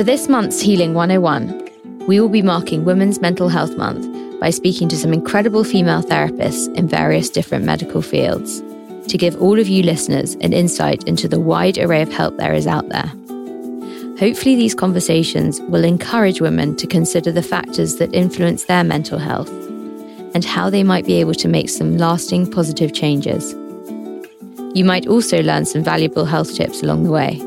for this month's Healing 101, we will be marking Women's Mental Health Month by speaking to some incredible female therapists in various different medical fields to give all of you listeners an insight into the wide array of help there is out there. Hopefully these conversations will encourage women to consider the factors that influence their mental health and how they might be able to make some lasting positive changes. You might also learn some valuable health tips along the way.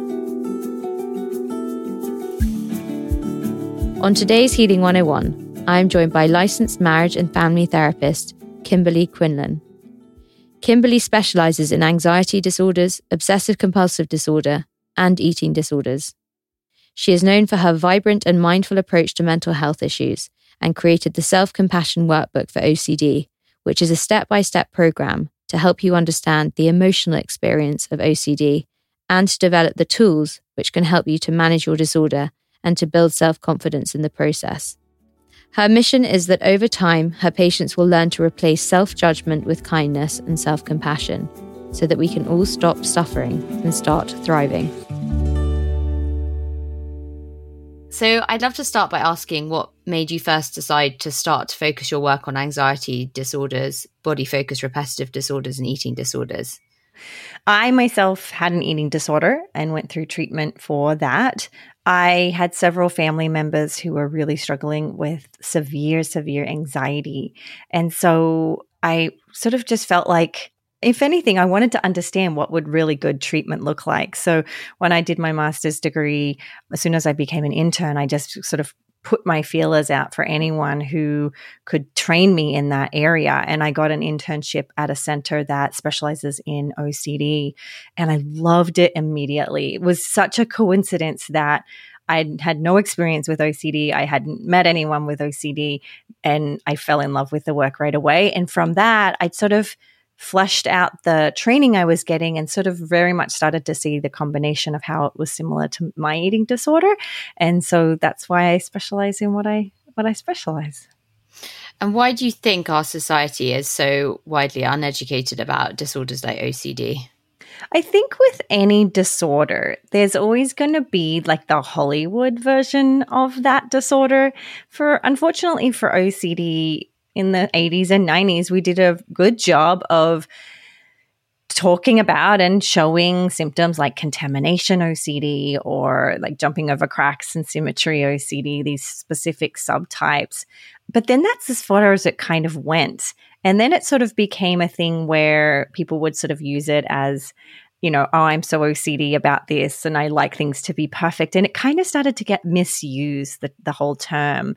On today's Healing 101, I am joined by licensed marriage and family therapist, Kimberley Quinlan. Kimberley specialises in anxiety disorders, obsessive-compulsive disorder, and eating disorders. She is known for her vibrant and mindful approach to mental health issues and created the Self-Compassion Workbook for OCD, which is a step-by-step program to help you understand the emotional experience of OCD and to develop the tools which can help you to manage your disorder and to build self-confidence in the process. Her mission is that over time, her patients will learn to replace self-judgment with kindness and self-compassion so that we can all stop suffering and start thriving. So I'd love to start by asking what made you first decide to start to focus your work on anxiety disorders, body-focused repetitive disorders, and eating disorders? I myself had an eating disorder and went through treatment for that. I had several family members who were really struggling with severe anxiety. And so I sort of just felt like, if anything, I wanted to understand what would really good treatment look like. So when I did my master's degree, as soon as I became an intern, I just sort of put my feelers out for anyone who could train me in that area. And I got an internship at a center that specializes in OCD. And I loved it immediately. It was such a coincidence that I had no experience with OCD. I hadn't met anyone with OCD. And I fell in love with the work right away. And from that, I'd sort of fleshed out the training I was getting and sort of very much started to see the combination of how it was similar to my eating disorder. And so that's why I specialize in what I specialize. And why do you think our society is so widely uneducated about disorders like OCD? I think with any disorder, there's always going to be like the Hollywood version of that disorder. Unfortunately for OCD, in the 80s and 90s, we did a good job of talking about and showing symptoms like contamination OCD or like jumping over cracks and symmetry OCD, these specific subtypes. But then that's as far as it kind of went. And then it sort of became a thing where people would sort of use it as, you know, oh, I'm so OCD about this and I like things to be perfect. And it kind of started to get misused, the whole term.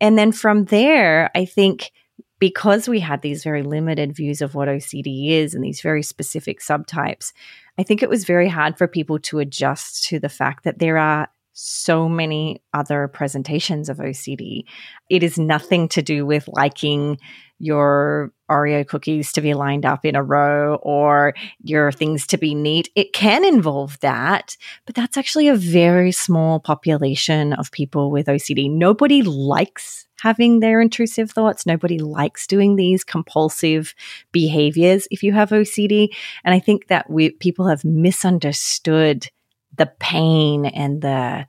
And then from there, I think because we had these very limited views of what OCD is and these very specific subtypes, I think it was very hard for people to adjust to the fact that there are so many other presentations of OCD. It is nothing to do with liking your Oreo cookies to be lined up in a row or your things to be neat. It can involve that, but that's actually a very small population of people with OCD. Nobody likes having their intrusive thoughts. Nobody likes doing these compulsive behaviors if you have OCD. And I think that people have misunderstood the pain and the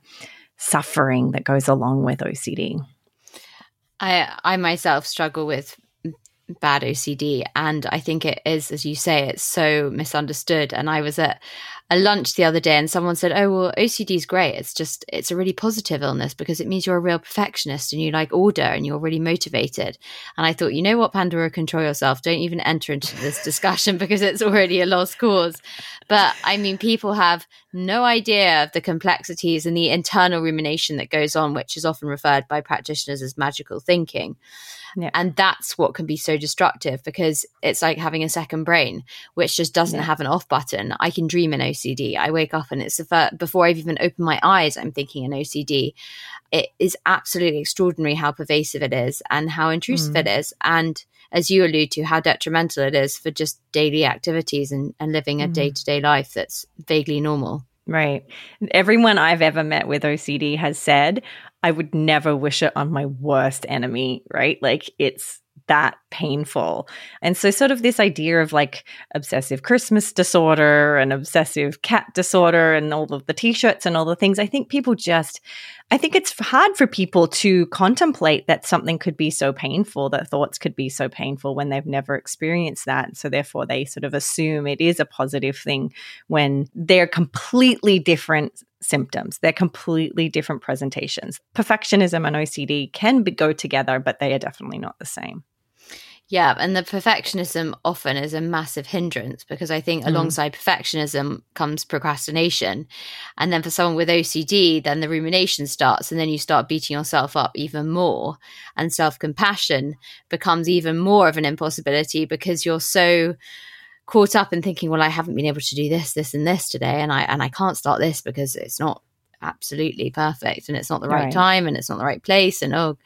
suffering that goes along with OCD. I myself struggle with bad OCD, and I think it is, as you say, it's so misunderstood. And I was at a lunch the other day and someone said, oh, well, OCD is great. It's a really positive illness because it means you're a real perfectionist and you like order and you're really motivated. And I thought, you know what, Pandora, control yourself. Don't even enter into this discussion because it's already a lost cause. But I mean, people have no idea of the complexities and the internal rumination that goes on, which is often referred by practitioners as magical thinking. Yeah. And that's what can be so destructive because it's like having a second brain, which just doesn't have an off button. I can dream in OCD. I wake up and it's before I've even opened my eyes, I'm thinking in OCD. It is absolutely extraordinary how pervasive it is and how intrusive it is. And as you allude to, how detrimental it is for just daily activities and living a day-to-day life that's vaguely normal. Right. Everyone I've ever met with OCD has said, I would never wish it on my worst enemy, right? Like it's that painful. And so sort of this idea of like obsessive Christmas disorder and obsessive cat disorder and all of the t-shirts and all the things, I think people just I think it's hard for people to contemplate that something could be so painful, that thoughts could be so painful when they've never experienced that. So therefore, they sort of assume it is a positive thing when they're completely different symptoms. They're completely different presentations. Perfectionism and OCD can go together, but they are definitely not the same. Yeah, and the perfectionism often is a massive hindrance, because I think alongside perfectionism comes procrastination. And then for someone with OCD, then the rumination starts, and then you start beating yourself up even more. And self-compassion becomes even more of an impossibility, because you're so caught up in thinking, well, I haven't been able to do this, this and this today, and I can't start this because it's not absolutely perfect, and it's not the right time, and it's not the right place, and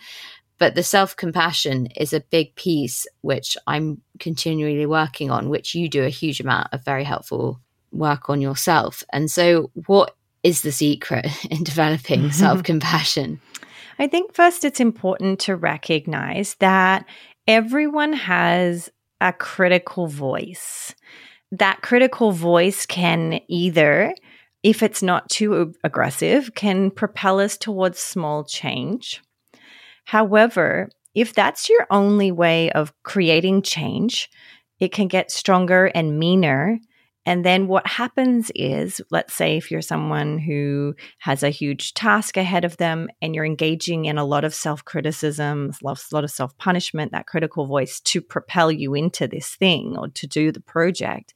But the self-compassion is a big piece which I'm continually working on, which you do a huge amount of very helpful work on yourself. And so what is the secret in developing self-compassion? I think first it's important to recognize that everyone has a critical voice. That critical voice can either, if it's not too aggressive, can propel us towards small change. However, if that's your only way of creating change, it can get stronger and meaner. And then what happens is, let's say if you're someone who has a huge task ahead of them and you're engaging in a lot of self-criticism, a lot of self-punishment, that critical voice to propel you into this thing or to do the project,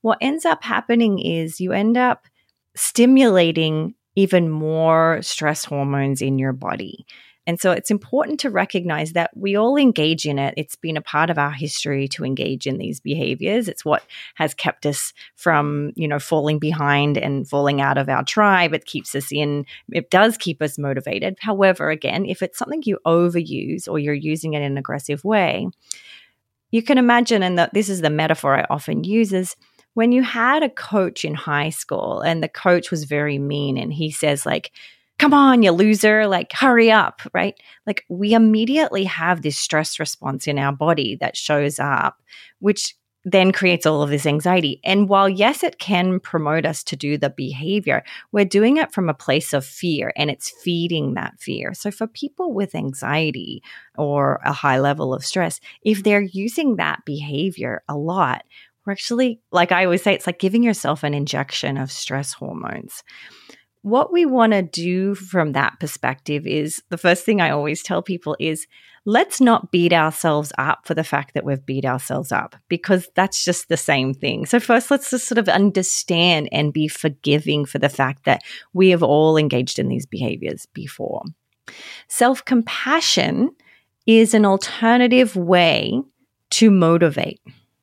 what ends up happening is you end up stimulating even more stress hormones in your body. And so it's important to recognize that we all engage in it. It's been a part of our history to engage in these behaviors. It's what has kept us from, falling behind and falling out of our tribe. It does keep us motivated. However, again, if it's something you overuse or you're using it in an aggressive way, you can imagine, and this is the metaphor I often use, is when you had a coach in high school and the coach was very mean and he says come on, you loser, hurry up, right? We immediately have this stress response in our body that shows up, which then creates all of this anxiety. And while, yes, it can promote us to do the behavior, we're doing it from a place of fear, and it's feeding that fear. So for people with anxiety or a high level of stress, if they're using that behavior a lot, we're actually, like I always say, it's like giving yourself an injection of stress hormones. What we want to do from that perspective is, the first thing I always tell people is, let's not beat ourselves up for the fact that we've beat ourselves up, because that's just the same thing. So first, let's just sort of understand and be forgiving for the fact that we have all engaged in these behaviors before. Self-compassion is an alternative way to motivate.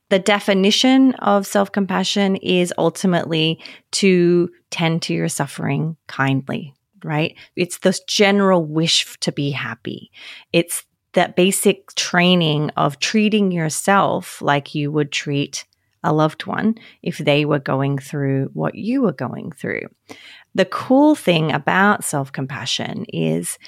The definition of self-compassion is ultimately to tend to your suffering kindly, right? It's this general wish to be happy. It's that basic training of treating yourself like you would treat a loved one if they were going through what you were going through. The cool thing about self-compassion is,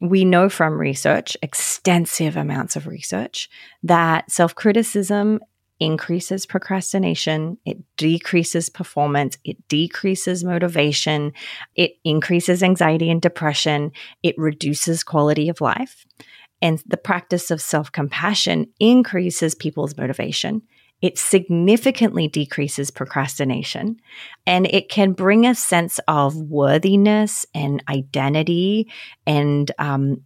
we know from research, extensive amounts of research, that self-criticism increases procrastination, it decreases performance, it decreases motivation, it increases anxiety and depression, it reduces quality of life. And the practice of self-compassion increases people's motivation. It significantly decreases procrastination, and it can bring a sense of worthiness and identity and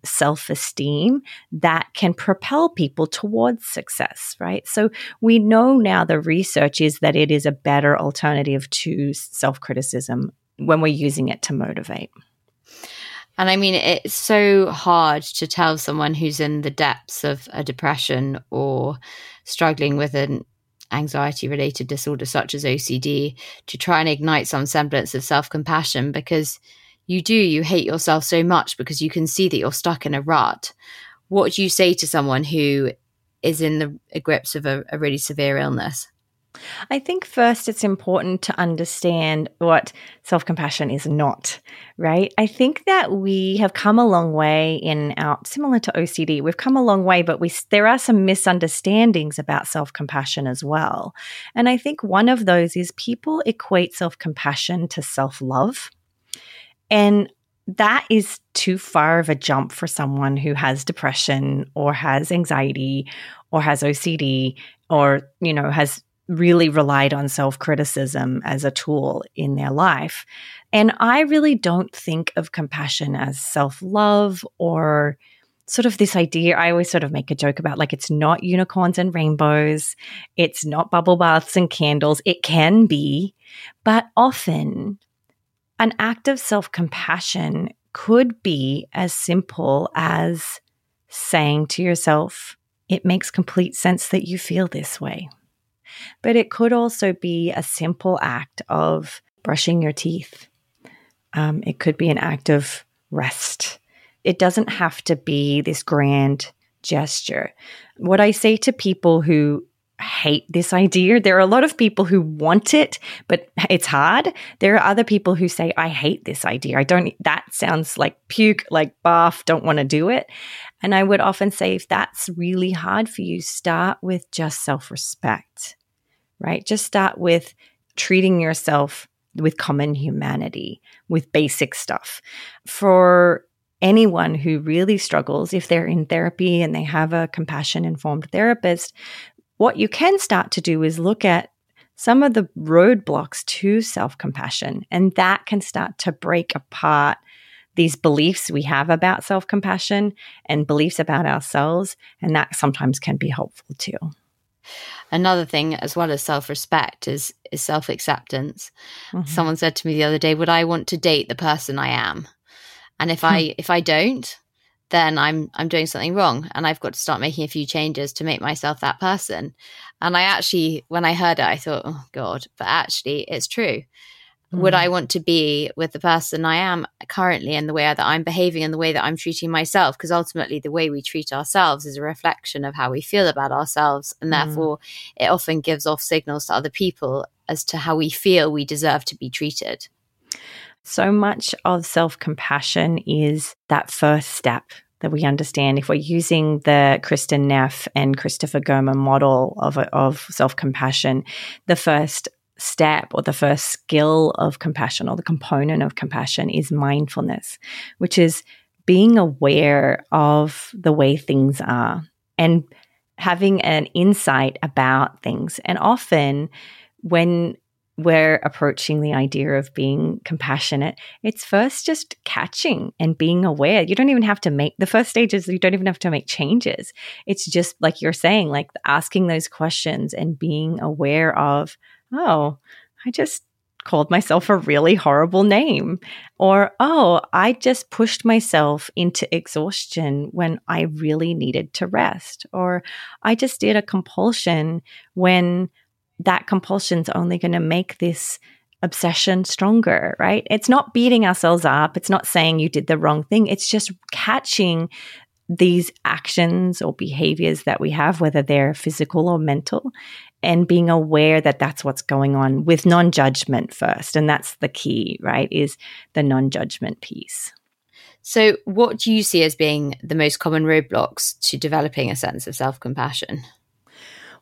self-esteem that can propel people towards success, right? So we know now, the research is that it is a better alternative to self-criticism when we're using it to motivate. And I mean, it's so hard to tell someone who's in the depths of a depression or struggling with an anxiety-related disorder such as OCD to try and ignite some semblance of self-compassion, because you hate yourself so much because you can see that you're stuck in a rut. What do you say to someone who is in the grips of a really severe illness? I think first it's important to understand what self-compassion is not, right? I think that we have come a long way similar to OCD, we've come a long way, but there are some misunderstandings about self-compassion as well. And I think one of those is people equate self-compassion to self-love. And that is too far of a jump for someone who has depression or has anxiety or has OCD or, you know, has really relied on self-criticism as a tool in their life. And I really don't think of compassion as self-love or sort of this idea. I always sort of make a joke about, like, it's not unicorns and rainbows. It's not bubble baths and candles. It can be, but often an act of self-compassion could be as simple as saying to yourself, it makes complete sense that you feel this way. But it could also be a simple act of brushing your teeth. It could be an act of rest. It doesn't have to be this grand gesture. What I say to people who hate this idea, there are a lot of people who want it, but it's hard. There are other people who say, I hate this idea. That sounds like puke, like barf, don't want to do it. And I would often say, if that's really hard for you, start with just self-respect, right? Just start with treating yourself with common humanity, with basic stuff. For anyone who really struggles, if they're in therapy and they have a compassion-informed therapist, what you can start to do is look at some of the roadblocks to self-compassion, and that can start to break apart these beliefs we have about self-compassion and beliefs about ourselves, and that sometimes can be helpful too. Another thing, as well as self-respect, is self-acceptance. Mm-hmm. Someone said to me the other day, would I want to date the person I am? And if I don't, then I'm doing something wrong, and I've got to start making a few changes to make myself that person. And I actually, when I heard it, I thought, oh God, but actually it's true. Mm. Would I want to be with the person I am currently and the way that I'm behaving and the way that I'm treating myself? Because ultimately the way we treat ourselves is a reflection of how we feel about ourselves, and therefore it often gives off signals to other people as to how we feel we deserve to be treated. So much of self-compassion is that first step that we understand. If we're using the Kristin Neff and Christopher Germer model of self-compassion, the first step or the first skill of compassion or the component of compassion is mindfulness, which is being aware of the way things are and having an insight about things. And often when we're approaching the idea of being compassionate, it's first just catching and being aware. You don't even have to make the first stage is you don't even have to make changes. It's just like you're saying, like asking those questions and being aware of, oh, I just called myself a really horrible name, or, oh, I just pushed myself into exhaustion when I really needed to rest, or I just did a compulsion when that compulsion's only going to make this obsession stronger, right? It's not beating ourselves up. It's not saying you did the wrong thing. It's just catching these actions or behaviors that we have, whether they're physical or mental, and being aware that that's what's going on with non-judgment first. And that's the key, right, is the non-judgment piece. So what do you see as being the most common roadblocks to developing a sense of self-compassion?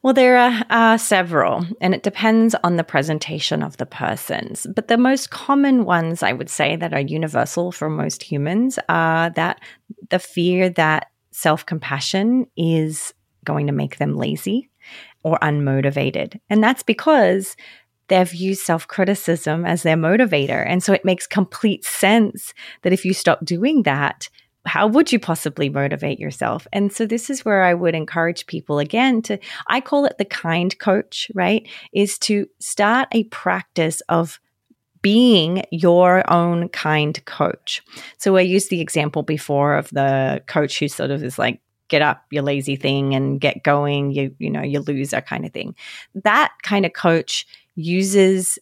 Well, there are several, and it depends on the presentation of the persons. But the most common ones, I would say, that are universal for most humans are that the fear that self-compassion is going to make them lazy or unmotivated. And that's because they've used self-criticism as their motivator. And so it makes complete sense that if you stop doing that, how would you possibly motivate yourself? And so this is where I would encourage people again to, I call it the kind coach, right? Is to start a practice of being your own kind coach. So I used the example before of the coach who sort of is like, get up, you lazy thing, and get going, you loser kind of thing. That kind of coach uses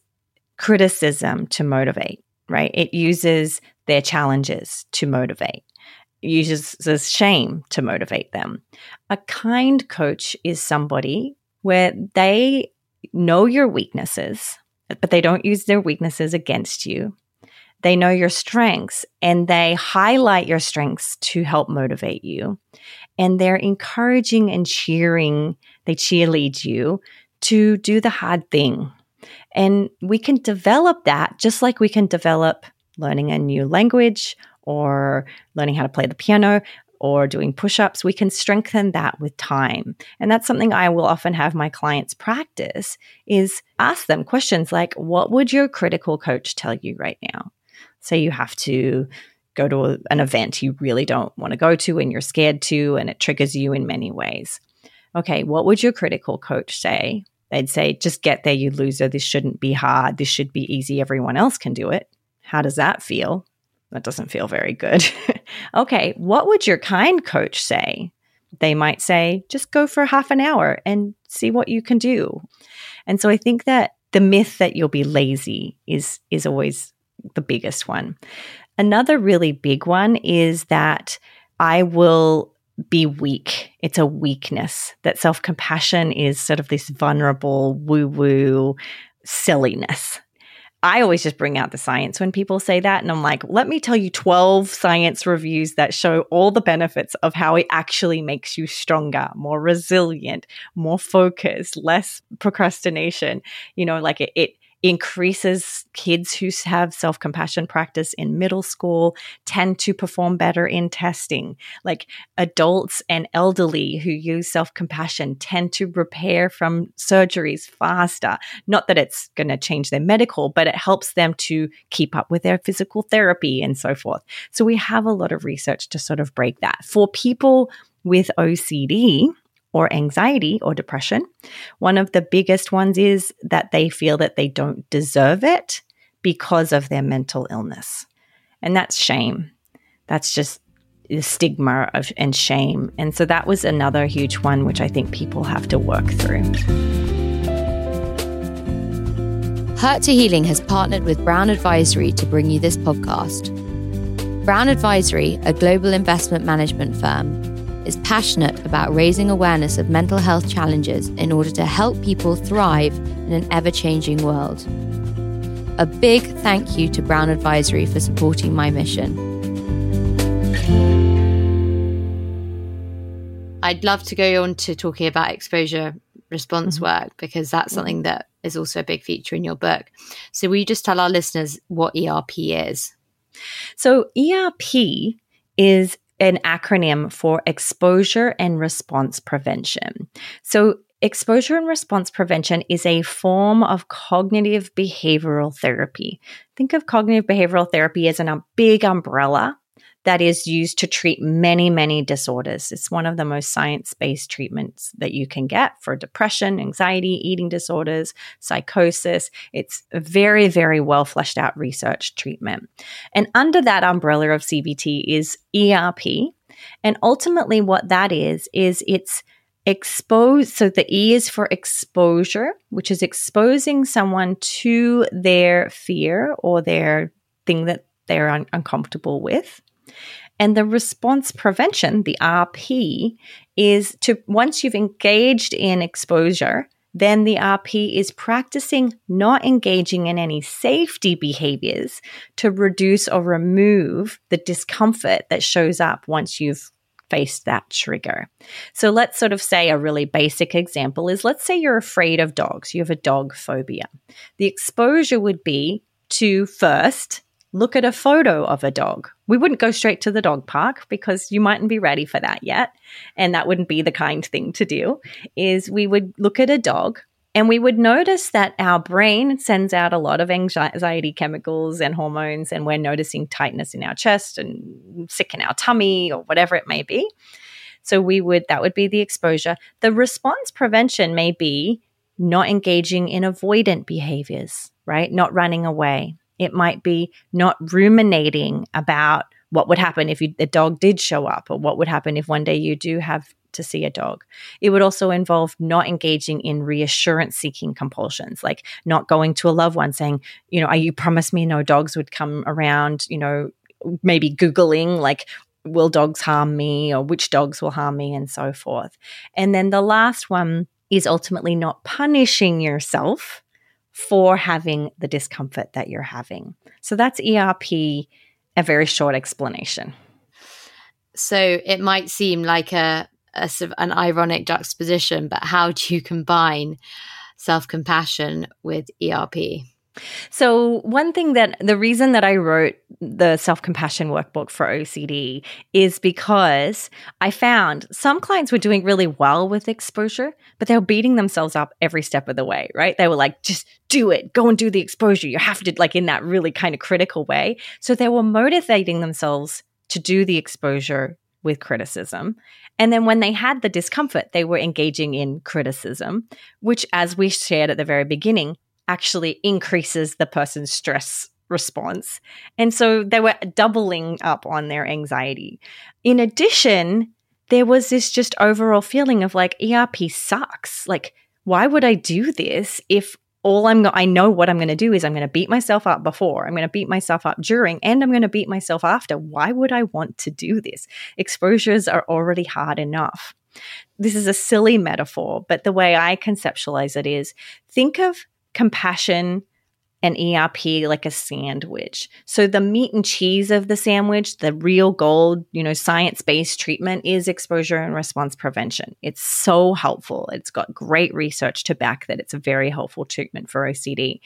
criticism to motivate, right? It uses their challenges to motivate. Uses shame to motivate them. A kind coach is somebody where they know your weaknesses, but they don't use their weaknesses against you. They know your strengths, and they highlight your strengths to help motivate you. And they're encouraging and cheering. They cheerlead you to do the hard thing. And we can develop that just like we can develop learning a new language or learning how to play the piano or doing push-ups, we can strengthen that with time. And that's something I will often have my clients practice is ask them questions like, what would your critical coach tell you right now? So you have to go to an event you really don't want to go to and you're scared to, and it triggers you in many ways. Okay, what would your critical coach say? They'd say, just get there, you loser. This shouldn't be hard. This should be easy. Everyone else can do it. How does that feel? That doesn't feel very good. Okay, what would your kind coach say? They might say, just go for half an hour and see what you can do. And so I think that the myth that you'll be lazy is always the biggest one. Another really big one is that I will be weak. It's a weakness, that self-compassion is sort of this vulnerable, woo-woo silliness. I always just bring out the science when people say that. And I'm like, let me tell you 12 science reviews that show all the benefits of how it actually makes you stronger, more resilient, more focused, less procrastination. You know, like it increases kids who have self-compassion practice in middle school tend to perform better in testing. Like adults and elderly who use self-compassion tend to repair from surgeries faster. Not that it's going to change their medical, but it helps them to keep up with their physical therapy and so forth. So we have a lot of research to sort of break that. For people with OCD, or anxiety or depression, one of the biggest ones is that they feel that they don't deserve it because of their mental illness. And that's shame. That's just the stigma and shame. And so that was another huge one, which I think people have to work through. Hurt to Healing has partnered with Brown Advisory to bring you this podcast. Brown Advisory, a global investment management firm, is passionate about raising awareness of mental health challenges in order to help people thrive in an ever-changing world. A big thank you to Brown Advisory for supporting my mission. I'd love to go on to talking about exposure response work, because that's something that is also a big feature in your book. So will you just tell our listeners what ERP is? So ERP is an acronym for Exposure and Response Prevention. So exposure and response prevention is a form of cognitive behavioral therapy. Think of cognitive behavioral therapy as a big umbrella that is used to treat many, many disorders. It's one of the most science-based treatments that you can get for depression, anxiety, eating disorders, psychosis. It's a very, very well fleshed out research treatment. And under that umbrella of CBT is ERP. And ultimately what that is it's exposed. So the E is for exposure, which is exposing someone to their fear or their thing that they're uncomfortable with. And the response prevention, the RP, is to, once you've engaged in exposure, then the RP is practicing not engaging in any safety behaviors to reduce or remove the discomfort that shows up once you've faced that trigger. So let's sort of say a really basic example is, let's say you're afraid of dogs. You have a dog phobia. The exposure would be to first look at a photo of a dog. We wouldn't go straight to the dog park because you mightn't be ready for that yet. And that wouldn't be the kind thing to do, is we would look at a dog and we would notice that our brain sends out a lot of anxiety chemicals and hormones, and we're noticing tightness in our chest and sick in our tummy or whatever it may be. So that would be the exposure. The response prevention may be not engaging in avoidant behaviors, right? Not running away. It might be not ruminating about what would happen if the dog did show up, or what would happen if one day you do have to see a dog. It would also involve not engaging in reassurance-seeking compulsions, like not going to a loved one saying, you know, you promised me no dogs would come around, you know, maybe Googling like, will dogs harm me, or which dogs will harm me, and so forth. And then the last one is ultimately not punishing yourself for having the discomfort that you're having. So that's ERP, a very short explanation. So it might seem like an ironic juxtaposition, but how do you combine self-compassion with ERP? So one thing that the reason that I wrote the Self-Compassion Workbook for OCD is because I found some clients were doing really well with exposure, but they were beating themselves up every step of the way, right? They were like, just do it. Go and do the exposure. You have to, like, in that really kind of critical way. So they were motivating themselves to do the exposure with criticism. And then when they had the discomfort, they were engaging in criticism, which, as we shared at the very beginning, actually increases the person's stress response. And so they were doubling up on their anxiety. In addition, there was this just overall feeling of like, ERP sucks. Like, why would I do this if all I know what I'm going to do is I'm going to beat myself up before, I'm going to beat myself up during, and I'm going to beat myself after. Why would I want to do this? Exposures are already hard enough. This is a silly metaphor, but the way I conceptualize it is, think of compassion and ERP like a sandwich. So the meat and cheese of the sandwich, the real gold, science-based treatment is exposure and response prevention. It's so helpful. It's got great research to back that it's a very helpful treatment for OCD.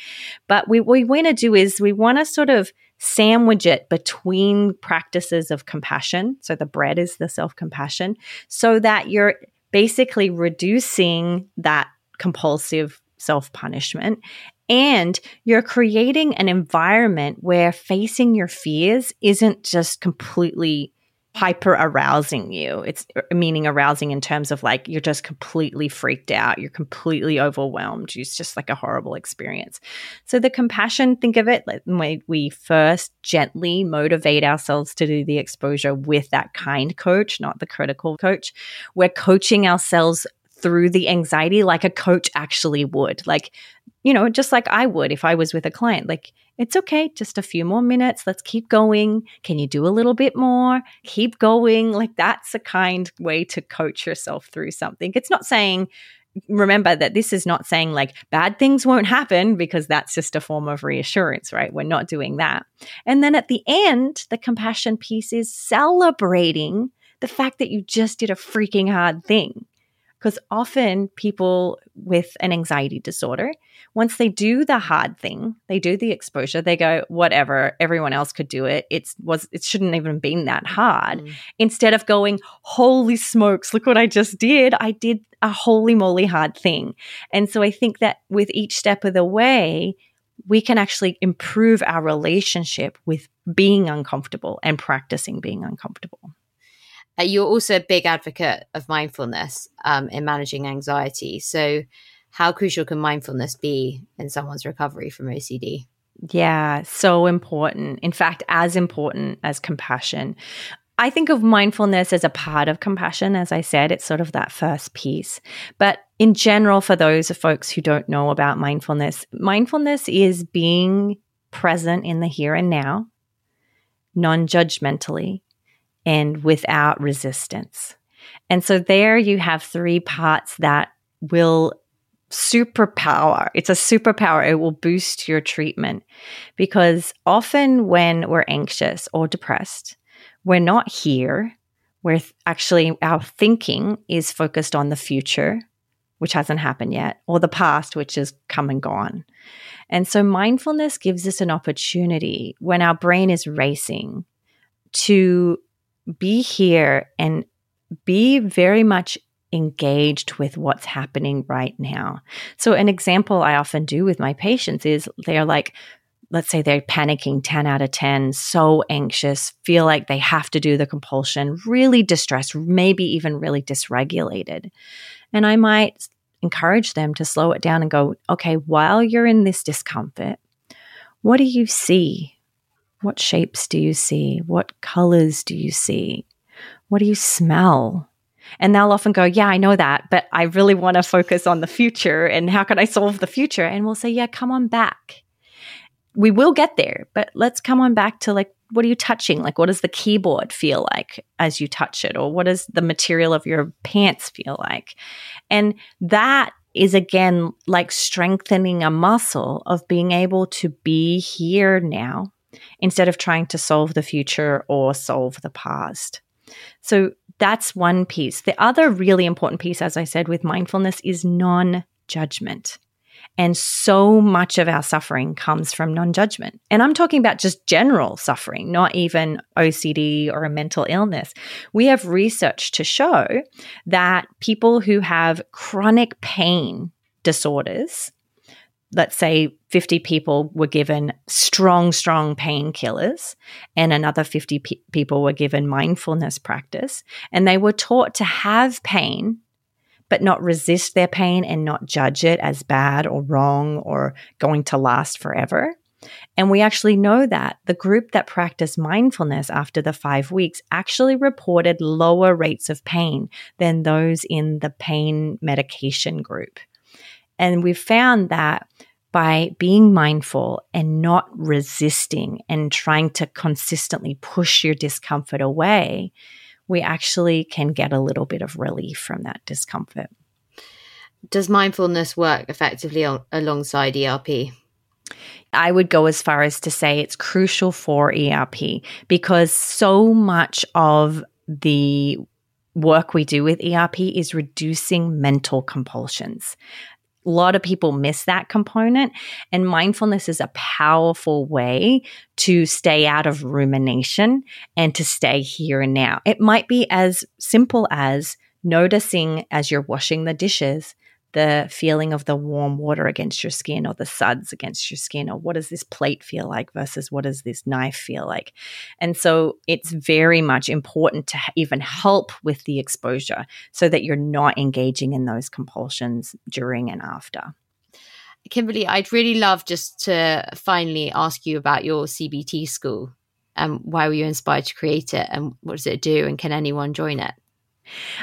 But what we want to do is we want to sort of sandwich it between practices of compassion. So the bread is the self-compassion, so that you're basically reducing that compulsive self-punishment, and you're creating an environment where facing your fears isn't just completely hyper-arousing you. It's meaning arousing in terms of like you're just completely freaked out, you're completely overwhelmed, it's just like a horrible experience. So the compassion, think of it like when we first gently motivate ourselves to do the exposure with that kind coach, not the critical coach. We're coaching ourselves through the anxiety like a coach actually would. Like, just like I would if I was with a client, like, it's okay, just a few more minutes, let's keep going. Can you do a little bit more? Keep going. Like, that's a kind way to coach yourself through something. It's not saying, remember that this is not saying like bad things won't happen, because that's just a form of reassurance, right? We're not doing that. And then at the end, the compassion piece is celebrating the fact that you just did a freaking hard thing. Because often people with an anxiety disorder, once they do the hard thing, they do the exposure, they go, whatever, everyone else could do it. It shouldn't even have been that hard. Mm. Instead of going, holy smokes, look what I just did. I did a holy moly hard thing. And so I think that with each step of the way, we can actually improve our relationship with being uncomfortable and practicing being uncomfortable. You're also a big advocate of mindfulness in managing anxiety. So how crucial can mindfulness be in someone's recovery from OCD? Yeah, so important. In fact, as important as compassion. I think of mindfulness as a part of compassion. As I said, it's sort of that first piece. But in general, for those folks who don't know about mindfulness, mindfulness is being present in the here and now, non-judgmentally, and without resistance. And so there you have three parts that will superpower. It's a superpower. It will boost your treatment, because often when we're anxious or depressed, we're not here. Actually, our thinking is focused on the future, which hasn't happened yet, or the past, which is come and gone. And so mindfulness gives us an opportunity when our brain is racing to be here and be very much engaged with what's happening right now. So an example I often do with my patients is they're like, let's say they're panicking 10 out of 10, so anxious, feel like they have to do the compulsion, really distressed, maybe even really dysregulated. And I might encourage them to slow it down and go, okay, while you're in this discomfort, what do you see? What shapes do you see? What colors do you see? What do you smell? And they'll often go, yeah, I know that, but I really want to focus on the future and how can I solve the future? And we'll say, yeah, come on back. We will get there, but let's come on back to like, what are you touching? Like, what does the keyboard feel like as you touch it? Or what does the material of your pants feel like? And that is again, like strengthening a muscle of being able to be here now, instead of trying to solve the future or solve the past. So that's one piece. The other really important piece, as I said, with mindfulness is non-judgment. And so much of our suffering comes from non-judgment. And I'm talking about just general suffering, not even OCD or a mental illness. We have research to show that people who have chronic pain disorders, let's say 50 people were given strong painkillers and another 50 people were given mindfulness practice, and they were taught to have pain but not resist their pain and not judge it as bad or wrong or going to last forever. And we actually know that the group that practiced mindfulness after the 5 weeks actually reported lower rates of pain than those in the pain medication group. And we've found that by being mindful and not resisting and trying to consistently push your discomfort away, we actually can get a little bit of relief from that discomfort. Does mindfulness work effectively alongside ERP? I would go as far as to say it's crucial for ERP, because so much of the work we do with ERP is reducing mental compulsions. A lot of people miss that component, and mindfulness is a powerful way to stay out of rumination and to stay here and now. It might be as simple as noticing as you're washing the dishes the feeling of the warm water against your skin, or the suds against your skin, or what does this plate feel like versus what does this knife feel like. And so it's very much important to even help with the exposure so that you're not engaging in those compulsions during and after. Kimberley, I'd really love just to finally ask you about your CBT school. Why were you inspired to create it, and what does it do, and can anyone join it?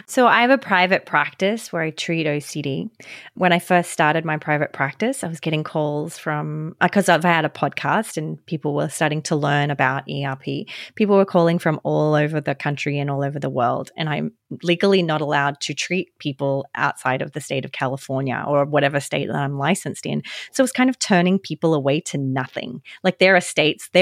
So I have a private practice where I treat OCD. When I first started my private practice, I was getting calls from, because I've had a podcast and people were starting to learn about ERP. People were calling from all over the country and all over the world. And I'm legally not allowed to treat people outside of the state of California or whatever state that I'm licensed in. So it was kind of turning people away to nothing. Like there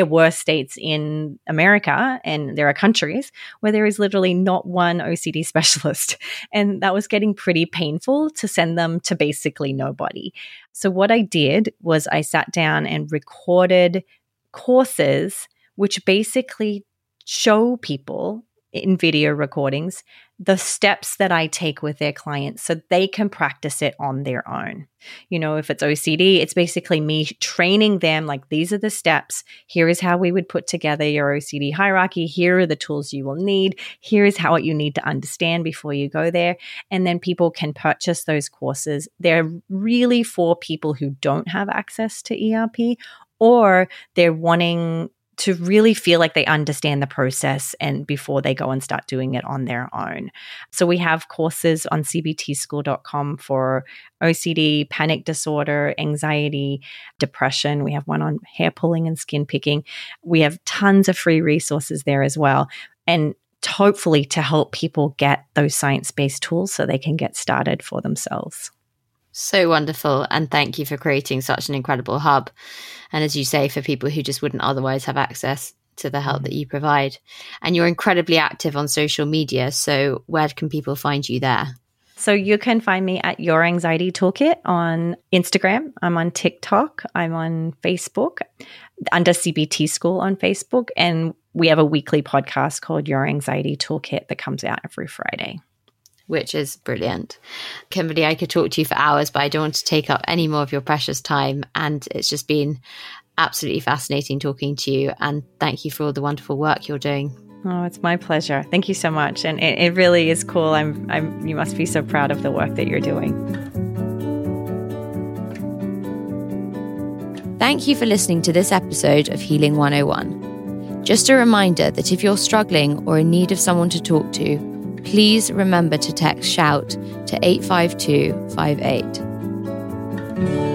were states in America, and there are countries where there is literally not one OCD specialist. And that was getting pretty painful to send them to basically nobody. So what I did was I sat down and recorded courses which basically show people in video recordings the steps that I take with their clients so they can practice it on their own. You know, if it's OCD, it's basically me training them, like, these are the steps. Here is how we would put together your OCD hierarchy. Here are the tools you will need. Here is how you need to understand before you go there. And then people can purchase those courses. They're really for people who don't have access to ERP, or they're wanting to really feel like they understand the process and before they go and start doing it on their own. So we have courses on cbtschool.com for OCD, panic disorder, anxiety, depression. We have one on hair pulling and skin picking. We have tons of free resources there as well, and hopefully to help people get those science-based tools so they can get started for themselves. So wonderful. And thank you for creating such an incredible hub. And as you say, for people who just wouldn't otherwise have access to the help that you provide. And you're incredibly active on social media. So where can people find you there? So you can find me at Your Anxiety Toolkit on Instagram. I'm on TikTok. I'm on Facebook, under CBT School on Facebook. And we have a weekly podcast called Your Anxiety Toolkit that comes out every Friday, which is brilliant. Kimberley, I could talk to you for hours, but I don't want to take up any more of your precious time. And it's just been absolutely fascinating talking to you. And thank you for all the wonderful work you're doing. Oh, it's my pleasure. Thank you so much. And it really is cool. You must be so proud of the work that you're doing. Thank you for listening to this episode of Healing 101. Just a reminder that if you're struggling or in need of someone to talk to, please remember to text SHOUT to 85258.